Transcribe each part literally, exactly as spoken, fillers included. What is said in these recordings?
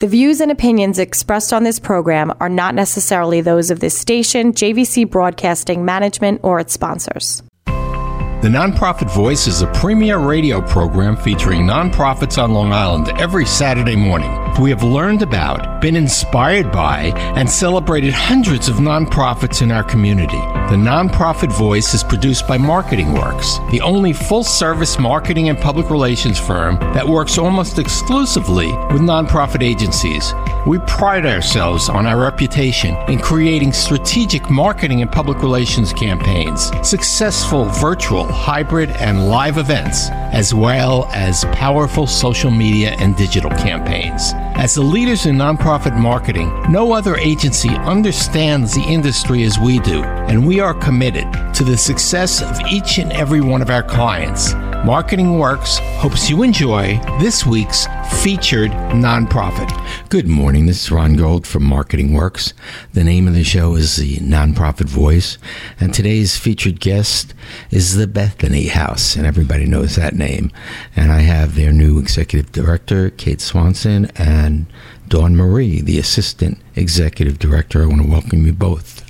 The views and opinions expressed on this program are not necessarily those of this station, J V C Broadcasting Management, or its sponsors. The Nonprofit Voice is a premier radio program featuring nonprofits on Long Island every Saturday morning. We have learned about, been inspired by, and celebrated hundreds of nonprofits in our community. The Nonprofit Voice is produced by Marketing Works, the only full-service marketing and public relations firm that works almost exclusively with nonprofit agencies. We pride ourselves on our reputation in creating strategic marketing and public relations campaigns, successful virtual, hybrid, and live events, as well as powerful social media and digital campaigns. As the leaders in nonprofit marketing, no other agency understands the industry as we do, and we are committed to the success of each and every one of our clients. Marketing Works hopes you enjoy this week's featured nonprofit. Good morning. This is Ron Gold from Marketing Works. The name of the show is The Nonprofit Voice, and today's featured guest is the Bethany House, and everybody knows that name. And I have their new executive director, Kate Swanson, and Dawn Marie, the assistant executive director. I want to welcome you both.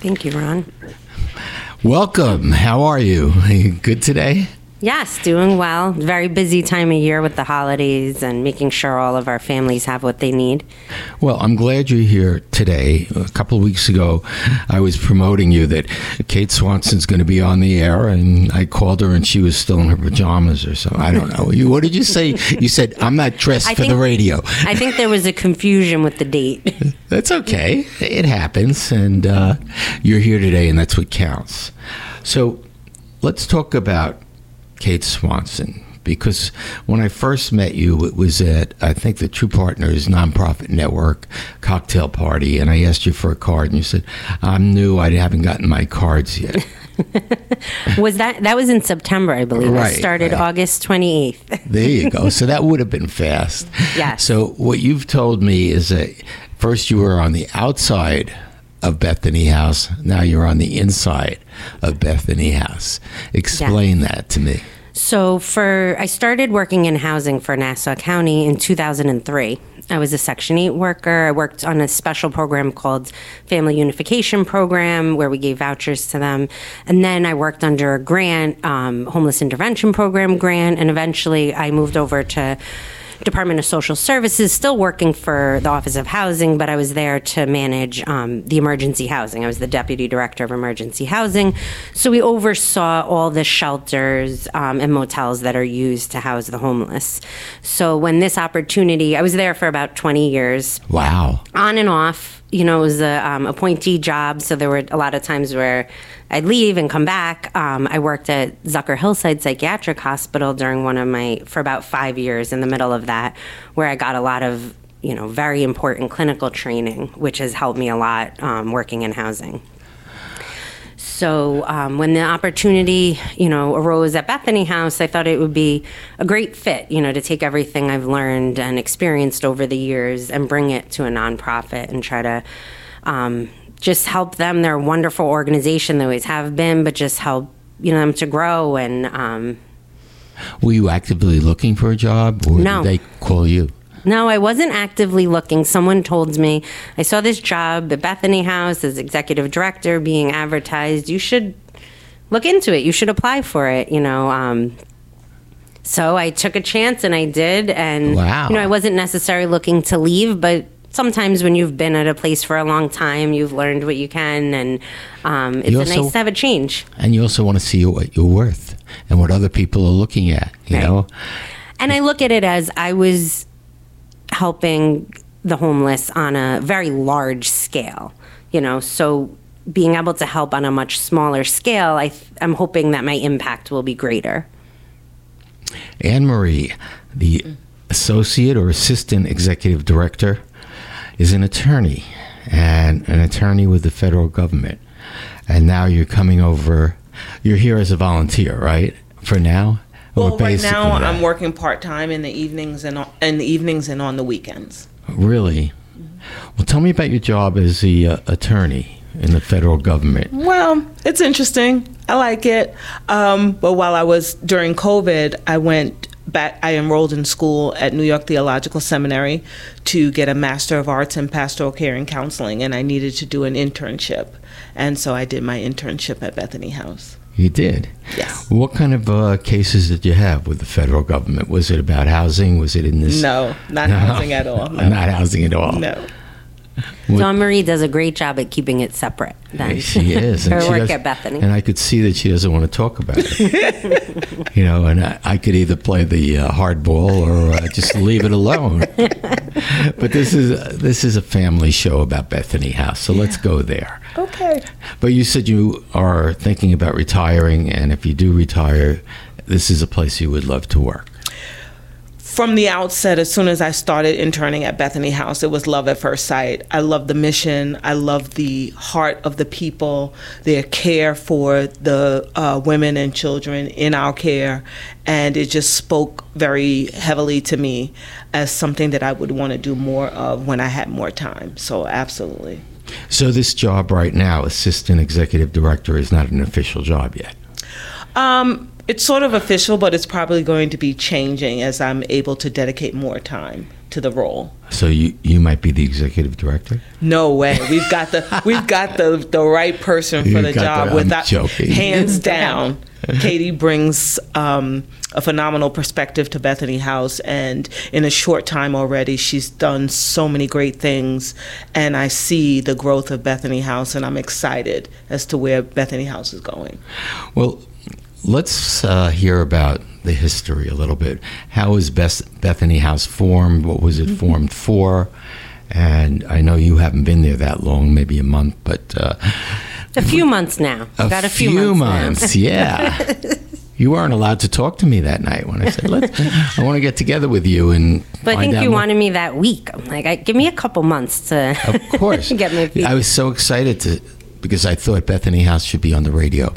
Thank you, Ron. Welcome. How are you? Are you good today? Yes, doing well. Very busy time of year with the holidays and making sure all of our families have what they need. Well, I'm glad you're here today. A couple of weeks ago, I was promoting you that Kate Swanson's going to be on the air, and I called her, and she was still in her pajamas or something. I don't know. You, what did you say? You said, I'm not dressed I for think, the radio. I think there was a confusion with the date. That's okay. It happens, and uh, you're here today, and that's what counts. So let's talk about Kate Swanson, because when I first met you, it was at, I think, the True Partners Nonprofit Network cocktail party, and I asked you for a card, and you said, I'm new, I haven't gotten my cards yet. was that that was in September, I believe. Right, it started right. August twenty-eighth. There you go. So that would have been fast. Yes. So what you've told me is that first you were on the outside of Bethany House. Now you're on the inside of Bethany House. Explain yeah. that to me. So for I started working in housing for Nassau County in two thousand three. I was a Section eight worker. I worked on a special program called Family Unification Program, where we gave vouchers to them. And then I worked under a grant, um, Homeless Intervention Program grant, and eventually I moved over to Department of Social Services, still working for the Office of Housing, but I was there to manage um, the emergency housing. I was the Deputy Director of Emergency Housing. So we oversaw all the shelters um, and motels that are used to house the homeless. So when this opportunity, I was there for about twenty years. Wow. On and off. You know, it was a um, appointee job, so there were a lot of times where I'd leave and come back. Um, I worked at Zucker Hillside Psychiatric Hospital during one of my for about five years in the middle of that, where I got a lot of, you know, very important clinical training, which has helped me a lot um, working in housing. So um, when the opportunity, you know, arose at Bethany House, I thought it would be a great fit, you know, to take everything I've learned and experienced over the years and bring it to a nonprofit and try to um, just help them. They're a wonderful organization. They always have been, but just help, you know, them to grow. And um, were you actively looking for a job, or no. did they call you? No, I wasn't actively looking. Someone told me, I saw this job at Bethany House as executive director being advertised. You should look into it. You should apply for it, you know. Um, so I took a chance, and I did. And, wow. you know, I wasn't necessarily looking to leave, but sometimes when you've been at a place for a long time, you've learned what you can, and um, it's also nice to have a change. And you also want to see what you're worth and what other people are looking at, you right. know. And I look at it as I was helping the homeless on a very large scale, you know, so being able to help on a much smaller scale, I th- I'm hoping that my impact will be greater. Anne-Marie, the associate or assistant executive director, is an attorney, and an attorney with the federal government. And now you're coming over, you're here as a volunteer, right, for now? Well, right now, that. I'm working part-time in the evenings and on, in the evenings and on the weekends. Really? Well, tell me about your job as the uh, attorney in the federal government. Well, it's interesting. I like it. Um, but while I was, during COVID, I went back, I enrolled in school at New York Theological Seminary to get a Master of Arts in Pastoral Care and Counseling, and I needed to do an internship. And so I did my internship at Bethany House. You did? Yes. What kind of uh, cases did you have with the federal government? Was it about housing? Was it in this? No, not no. housing at all. No. Not housing at all. No. Dawn Marie does a great job at keeping it separate. Then. She is. Her she work does, at Bethany. And I could see that she doesn't want to talk about it. You know, and I, I could either play the uh, hardball or uh, just leave it alone. But this is uh, this is a family show about Bethany House, so yeah. Let's go there. Okay. But you said you are thinking about retiring, and if you do retire, this is a place you would love to work. From the outset, as soon as I started interning at Bethany House, it was love at first sight. I loved the mission. I loved the heart of the people, their care for the uh, women and children in our care. And it just spoke very heavily to me as something that I would want to do more of when I had more time. So absolutely. So this job right now, assistant executive director, is not an official job yet? Um. It's sort of official, but it's probably going to be changing as I'm able to dedicate more time to the role. So you, you might be the executive director? No way. We've got the we've got the, the right person for You've the job. The, without joking. Hands down. Katie brings um, a phenomenal perspective to Bethany House, and in a short time already, she's done so many great things, and I see the growth of Bethany House, and I'm excited as to where Bethany House is going. Well, let's uh, hear about the history a little bit. How is Beth- Bethany House formed? What was it mm-hmm. formed for? And I know you haven't been there that long, maybe a month, but... Uh, a few months now. A About a few, few months, months yeah. You weren't allowed to talk to me that night when I said, let's, I want to get together with you and But I think you what... wanted me that week. I'm like, I, give me a couple months to of course. Get my feet. I was so excited to because I thought Bethany House should be on the radio.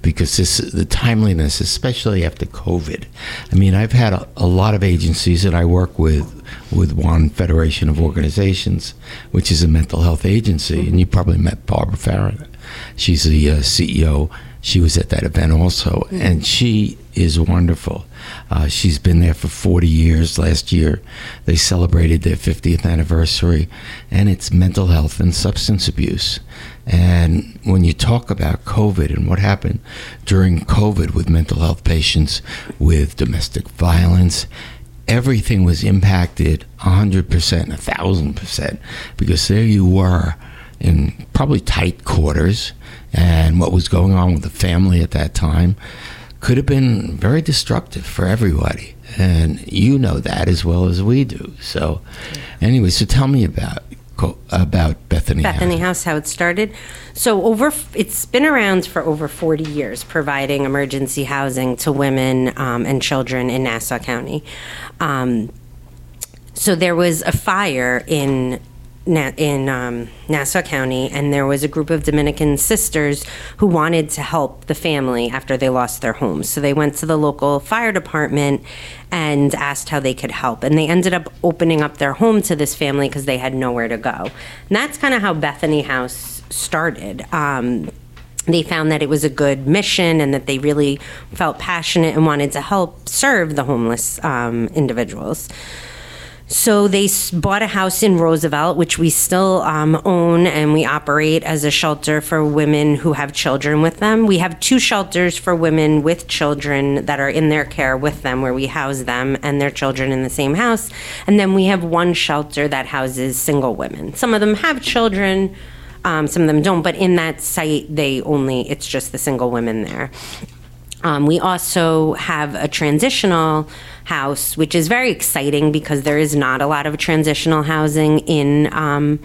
Because this, the timeliness, especially after COVID. I mean, I've had a, a lot of agencies that I work with, with one Federation of Organizations, which is a mental health agency, and you probably met Barbara Farron. She's the uh, C E O. She was at that event also, and she is wonderful. Uh, she's been there for forty years. Last year, they celebrated their fiftieth anniversary, and it's mental health and substance abuse. And when you talk about COVID and what happened during COVID with mental health patients, with domestic violence, everything was impacted one hundred percent, one thousand percent, because there you were in probably tight quarters, and what was going on with the family at that time could have been very destructive for everybody. And you know that as well as we do. So anyway, so tell me about about Bethany House. Bethany House, how it started. So over, it's been around for over forty years, providing emergency housing to women um, and children in Nassau County. Um, so there was a fire in in um, Nassau County, and there was a group of Dominican sisters who wanted to help the family after they lost their homes. So they went to the local fire department and asked how they could help. And they ended up opening up their home to this family because they had nowhere to go. And that's kind of how Bethany House started. Um, they found that it was a good mission and that they really felt passionate and wanted to help serve the homeless um, individuals. So they bought a house in Roosevelt, which we still um, own, and we operate as a shelter for women who have children with them. We have two shelters for women with children that are in their care with them, where we house them and their children in the same house. And then we have one shelter that houses single women. Some of them have children, um, some of them don't, but in that site, they only, it's just the single women there. Um, we also have a transitional house, which is very exciting because there is not a lot of transitional housing in um,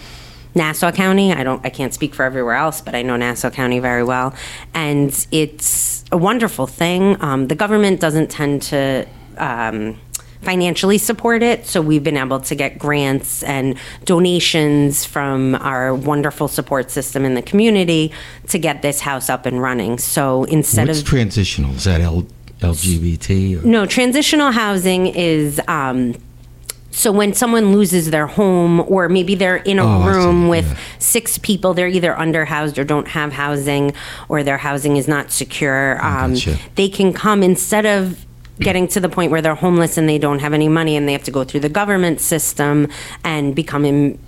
Nassau County. I don't, I can't speak for everywhere else, but I know Nassau County very well, and it's a wonderful thing. Um, the government doesn't tend to um, financially support it, so we've been able to get grants and donations from our wonderful support system in the community to get this house up and running. So instead What's of transitional, is that L- L G B T? Or? No, transitional housing is um, so when someone loses their home, or maybe they're in a oh, room with yeah. six people, they're either underhoused or don't have housing, or their housing is not secure. Um, gotcha. They can come instead of getting to the point where they're homeless and they don't have any money and they have to go through the government system and become, em,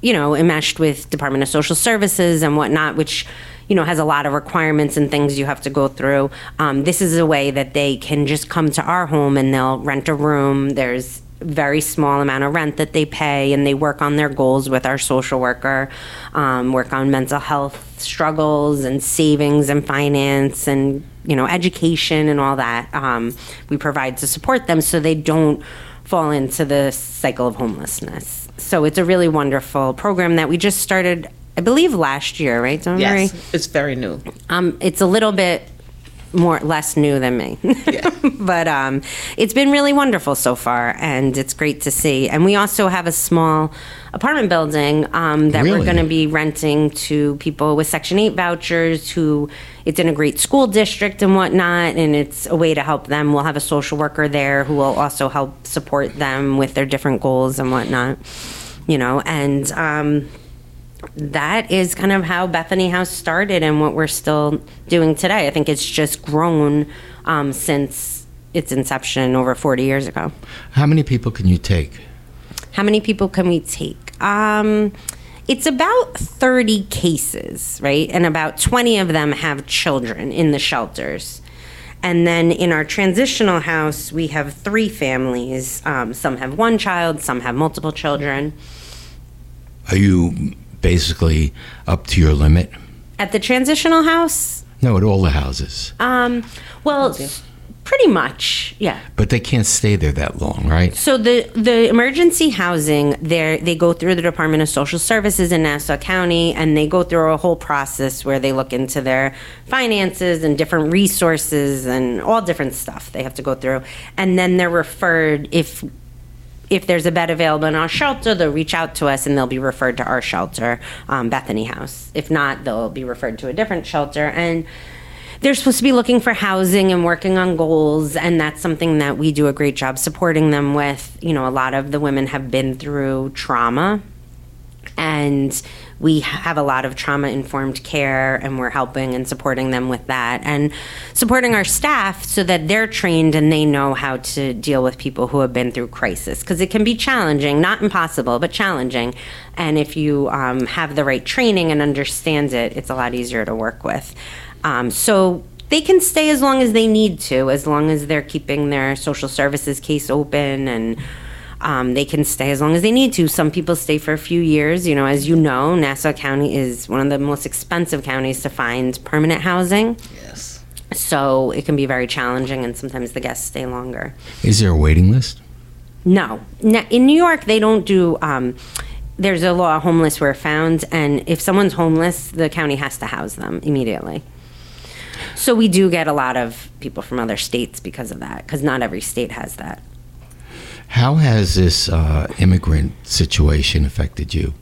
you know, enmeshed with Department of Social Services and whatnot, which, you know, has a lot of requirements and things you have to go through. Um, this is a way that they can just come to our home and they'll rent a room. There's very small amount of rent that they pay, and they work on their goals with our social worker, um, work on mental health struggles and savings and finance and, you know, education and all that um, we provide to support them so they don't fall into the cycle of homelessness. So it's a really wonderful program that we just started, I believe, last year, right, Don Marie? Yes, it's very new. Um, it's a little bit more less new than me. Yeah. But um, it's been really wonderful so far, and it's great to see. And we also have a small apartment building um, that really? we're going to be renting to people with Section eight vouchers who, it's in a great school district and whatnot, and it's a way to help them. We'll have a social worker there who will also help support them with their different goals and whatnot, you know, and um, that is kind of how Bethany House started and what we're still doing today. I think it's just grown um, since its inception over forty years ago. How many people can you take? How many people can we take? Um, it's about thirty cases, right? And about twenty of them have children in the shelters. And then in our transitional house, we have three families. Um, some have one child, some have multiple children. Are you basically up to your limit at the transitional house? No, at all the houses. Um, well, okay. Pretty much, yeah. But they can't stay there that long, right? So the the emergency housing, there they go through the Department of Social Services in Nassau County, and they go through a whole process where they look into their finances and different resources and all different stuff they have to go through, and then they're referred if. If there's a bed available in our shelter, they'll reach out to us and they'll be referred to our shelter, um, Bethany House. If not, they'll be referred to a different shelter. And they're supposed to be looking for housing and working on goals, and that's something that we do a great job supporting them with. You know, a lot of the women have been through trauma, and we have a lot of trauma-informed care, and we're helping and supporting them with that and supporting our staff so that they're trained and they know how to deal with people who have been through crisis, because it can be challenging, not impossible, but challenging. And if you um, have the right training and understand it, it's a lot easier to work with. Um, so they can stay as long as they need to, as long as they're keeping their social services case open, and Um, they can stay as long as they need to. Some people stay for a few years. You know, as you know, Nassau County is one of the most expensive counties to find permanent housing. Yes. So it can be very challenging, and sometimes the guests stay longer. Is there a waiting list? No. Now, in New York, they don't do, um, there's a law, homeless where found, and if someone's homeless, the county has to house them immediately. So we do get a lot of people from other states because of that, because not every state has that. How has this uh, immigrant situation affected you?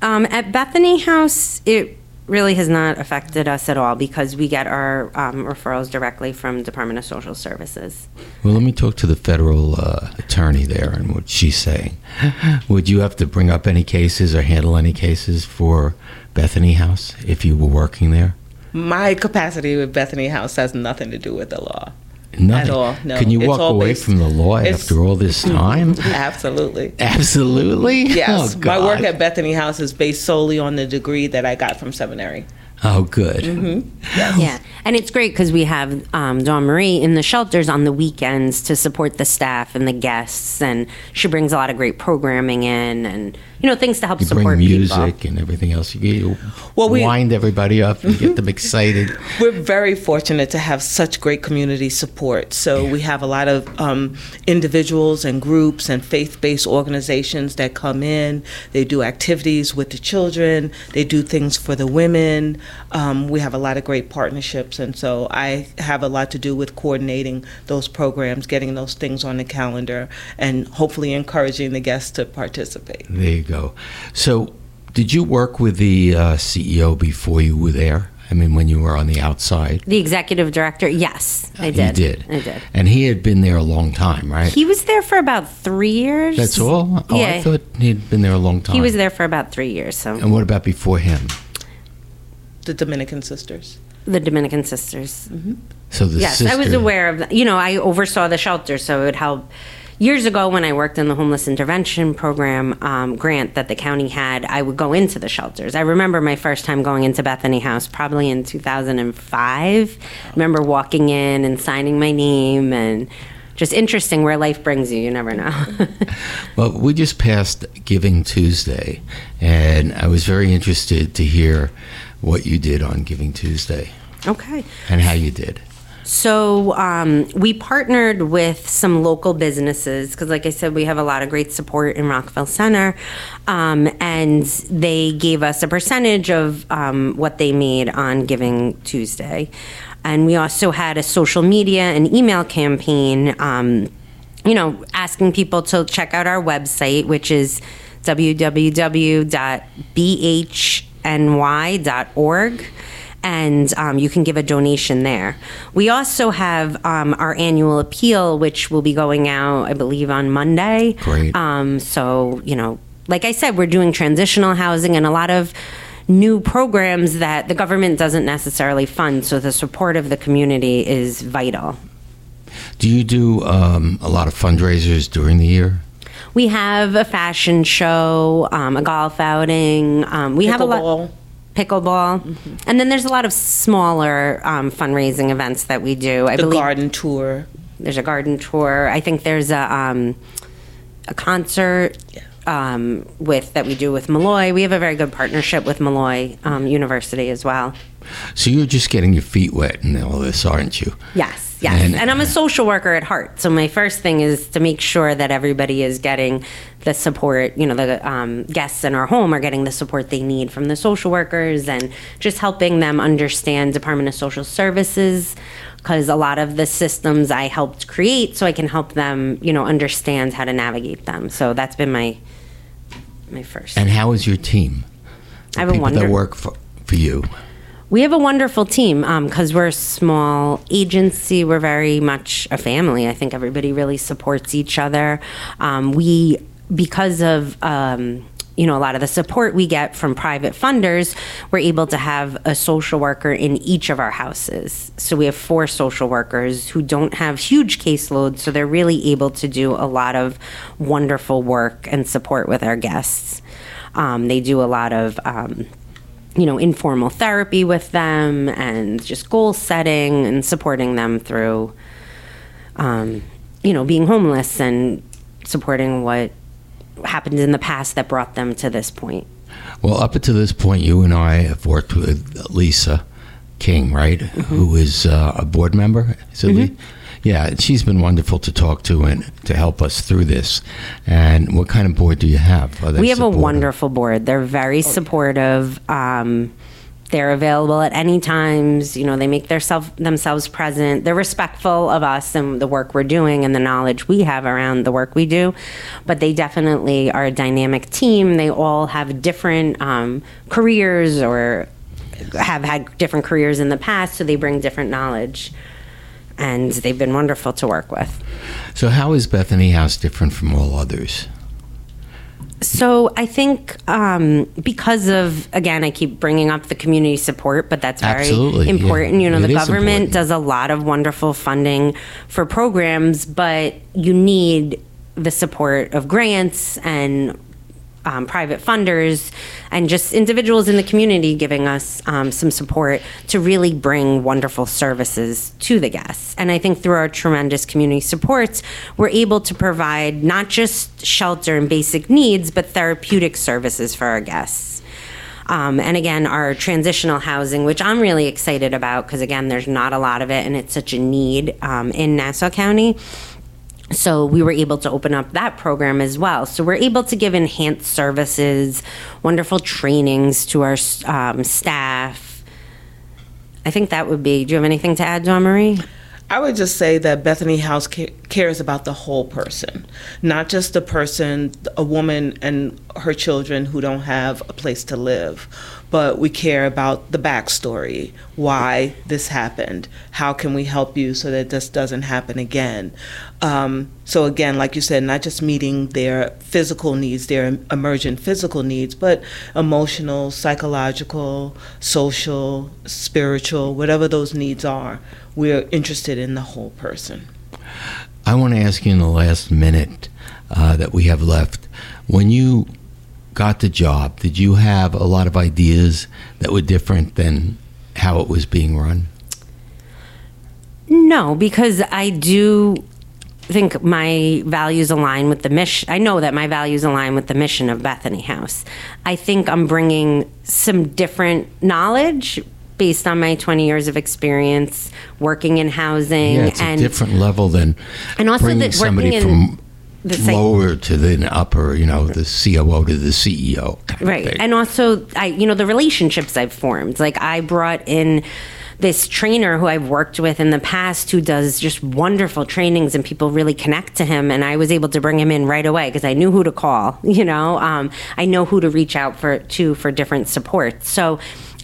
Um, at Bethany House, it really has not affected us at all because we get our um, referrals directly from Department of Social Services. Well, let me talk to the federal uh, attorney there and what she's saying. Would you have to bring up any cases or handle any cases for Bethany House if you were working there? My capacity with Bethany House has nothing to do with the law. Nothing. At all, no. Can you it's walk away based. from the law it's, after all this time? Absolutely. Absolutely? Yes. Oh, my work at Bethany House is based solely on the degree that I got from seminary. Oh, good. Mm-hmm. Yes. Yeah. And it's great because we have um, Dawn Marie in the shelters on the weekends to support the staff and the guests, and she brings a lot of great programming in and, you know, things to help you support people. You bring music and everything else. You, you well, we, wind everybody up and get them excited. We're very fortunate to have such great community support. So yeah. we have a lot of um, individuals and groups and faith-based organizations that come in. They do activities with the children. They do things for the women. Um, we have a lot of great partnerships, and so I have a lot to do with coordinating those programs, getting those things on the calendar, and hopefully encouraging the guests to participate. There you go. So did you work with the uh, C E O before you were there? I mean, when you were on the outside? The executive director, yes, I did. You did? I did. And he had been there a long time, right? He was there for about three years. That's all? Oh, yeah. I thought he'd been there a long time. He was there for about three years. So. And what about before him? The Dominican Sisters. The Dominican Sisters. Mm-hmm. So the yes, sister. I was aware of that. You know, I oversaw the shelter, so it would help. Years ago, when I worked in the Homeless Intervention Program um, grant that the county had, I would go into the shelters. I remember my first time going into Bethany House, probably in two thousand five. I remember walking in and signing my name, and just interesting where life brings you. You never know. Well, we just passed Giving Tuesday, and I was very interested to hear what you did on Giving Tuesday. Okay. And how you did. So um, we partnered with some local businesses because, like I said, we have a lot of great support in Rockville Center, um, and they gave us a percentage of um, what they made on Giving Tuesday. And we also had a social media and email campaign, um, you know, asking people to check out our website, which is w w w dot b h n y dot org. And um, you can give a donation there. We also have um, our annual appeal, which will be going out, I believe, on Monday. Great. Um, so, you know, like I said, we're doing transitional housing and a lot of new programs that the government doesn't necessarily fund. So the support of the community is vital. Do you do um, a lot of fundraisers during the year? We have a fashion show, um, a golf outing. Um, we Pickleball. have a lot. Pickleball. Mm-hmm. And then there's a lot of smaller um, fundraising events that we do. I the believe garden tour. There's a garden tour. I think there's a um, a concert yeah. um, with that we do with Malloy. We have a very good partnership with Malloy um, University as well. So you're just getting your feet wet in all this, aren't you? Yes, yes. And, and I'm a social worker at heart. So my first thing is to make sure that everybody is getting the support, you know, the um, guests in our home are getting the support they need from the social workers and just helping them understand Department of Social Services, because a lot of the systems I helped create, so I can help them, you know, understand how to navigate them. So that's been my my first. And how is your team? The I have a wonder- that work for, for you. We have a wonderful team because um, we're a small agency. We're very much a family. I think everybody really supports each other. Um, we, because of um, you know a lot of the support we get from private funders, we're able to have a social worker in each of our houses. So we have four social workers who don't have huge caseloads, so they're really able to do a lot of wonderful work and support with our guests. Um, they do a lot of Um, you know, informal therapy with them and just goal setting and supporting them through, um, you know, being homeless and supporting what happened in the past that brought them to this point. Well, up until this point, you and I have worked with Lisa King, right? Mm-hmm. Who is uh, a board member. So mm-hmm. we, yeah, she's been wonderful to talk to and to help us through this. And what kind of board do you have? We have supportive? a wonderful board. They're very okay. supportive. Um, they're available at any times. You know, they make their self, themselves present. They're respectful of us and the work we're doing and the knowledge we have around the work we do. But they definitely are a dynamic team. They all have different um, careers or have had different careers in the past, so they bring different knowledge. And they've been wonderful to work with. So how is Bethany House different from all others? So I think um, because of, again, I keep bringing up the community support, but that's very Absolutely. important. Yeah. You know, it the government important. does a lot of wonderful funding for programs, but you need the support of grants and Um, private funders and just individuals in the community giving us um, some support to really bring wonderful services to the guests. And I think through our tremendous community supports, we're able to provide not just shelter and basic needs, but therapeutic services for our guests. Um, and again, our transitional housing, which I'm really excited about because, again, there's not a lot of it and it's such a need um, in Nassau County. So we were able to open up that program as well. So we're able to give enhanced services, wonderful trainings to our um, staff. I think that would be, do you have anything to add, Dawn Marie? I would just say that Bethany House ca- cares about the whole person, not just the person, a woman and her children who don't have a place to live, but we care about the backstory, why this happened, how can we help you so that this doesn't happen again. Um, so again, like you said, not just meeting their physical needs, their emergent physical needs, but emotional, psychological, social, spiritual, whatever those needs are, we're interested in the whole person. I want to ask you in the last minute uh, that we have left, when you got the job, did you have a lot of ideas that were different than how it was being run? No, because I do think my values align with the mission. I know that my values align with the mission of Bethany House. I think I'm bringing some different knowledge based on my twenty years of experience working in housing. Yeah, it's and, a different level than and also bringing that somebody from the lower to the upper, you know, the C O O to the C E O. Right. And also, I, you know, the relationships I've formed. Like, I brought in this trainer who I've worked with in the past who does just wonderful trainings and people really connect to him, and I was able to bring him in right away because I knew who to call, you know. Um, I know who to reach out for to for different support. So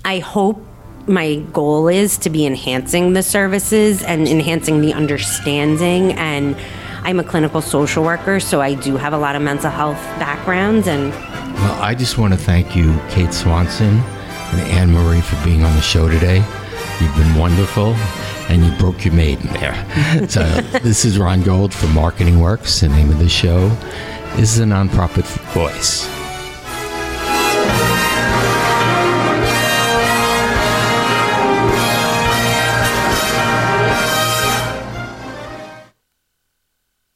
I hope my goal is to be enhancing the services and enhancing the understanding. And I'm a clinical social worker, so I do have a lot of mental health backgrounds. And well, I just want to thank you, Kate Swanson and Anne Marie, for being on the show today. You've been wonderful, and you broke your maiden there. So this is Ron Gold from Marketing Works. The name of the show is The Nonprofit Voice.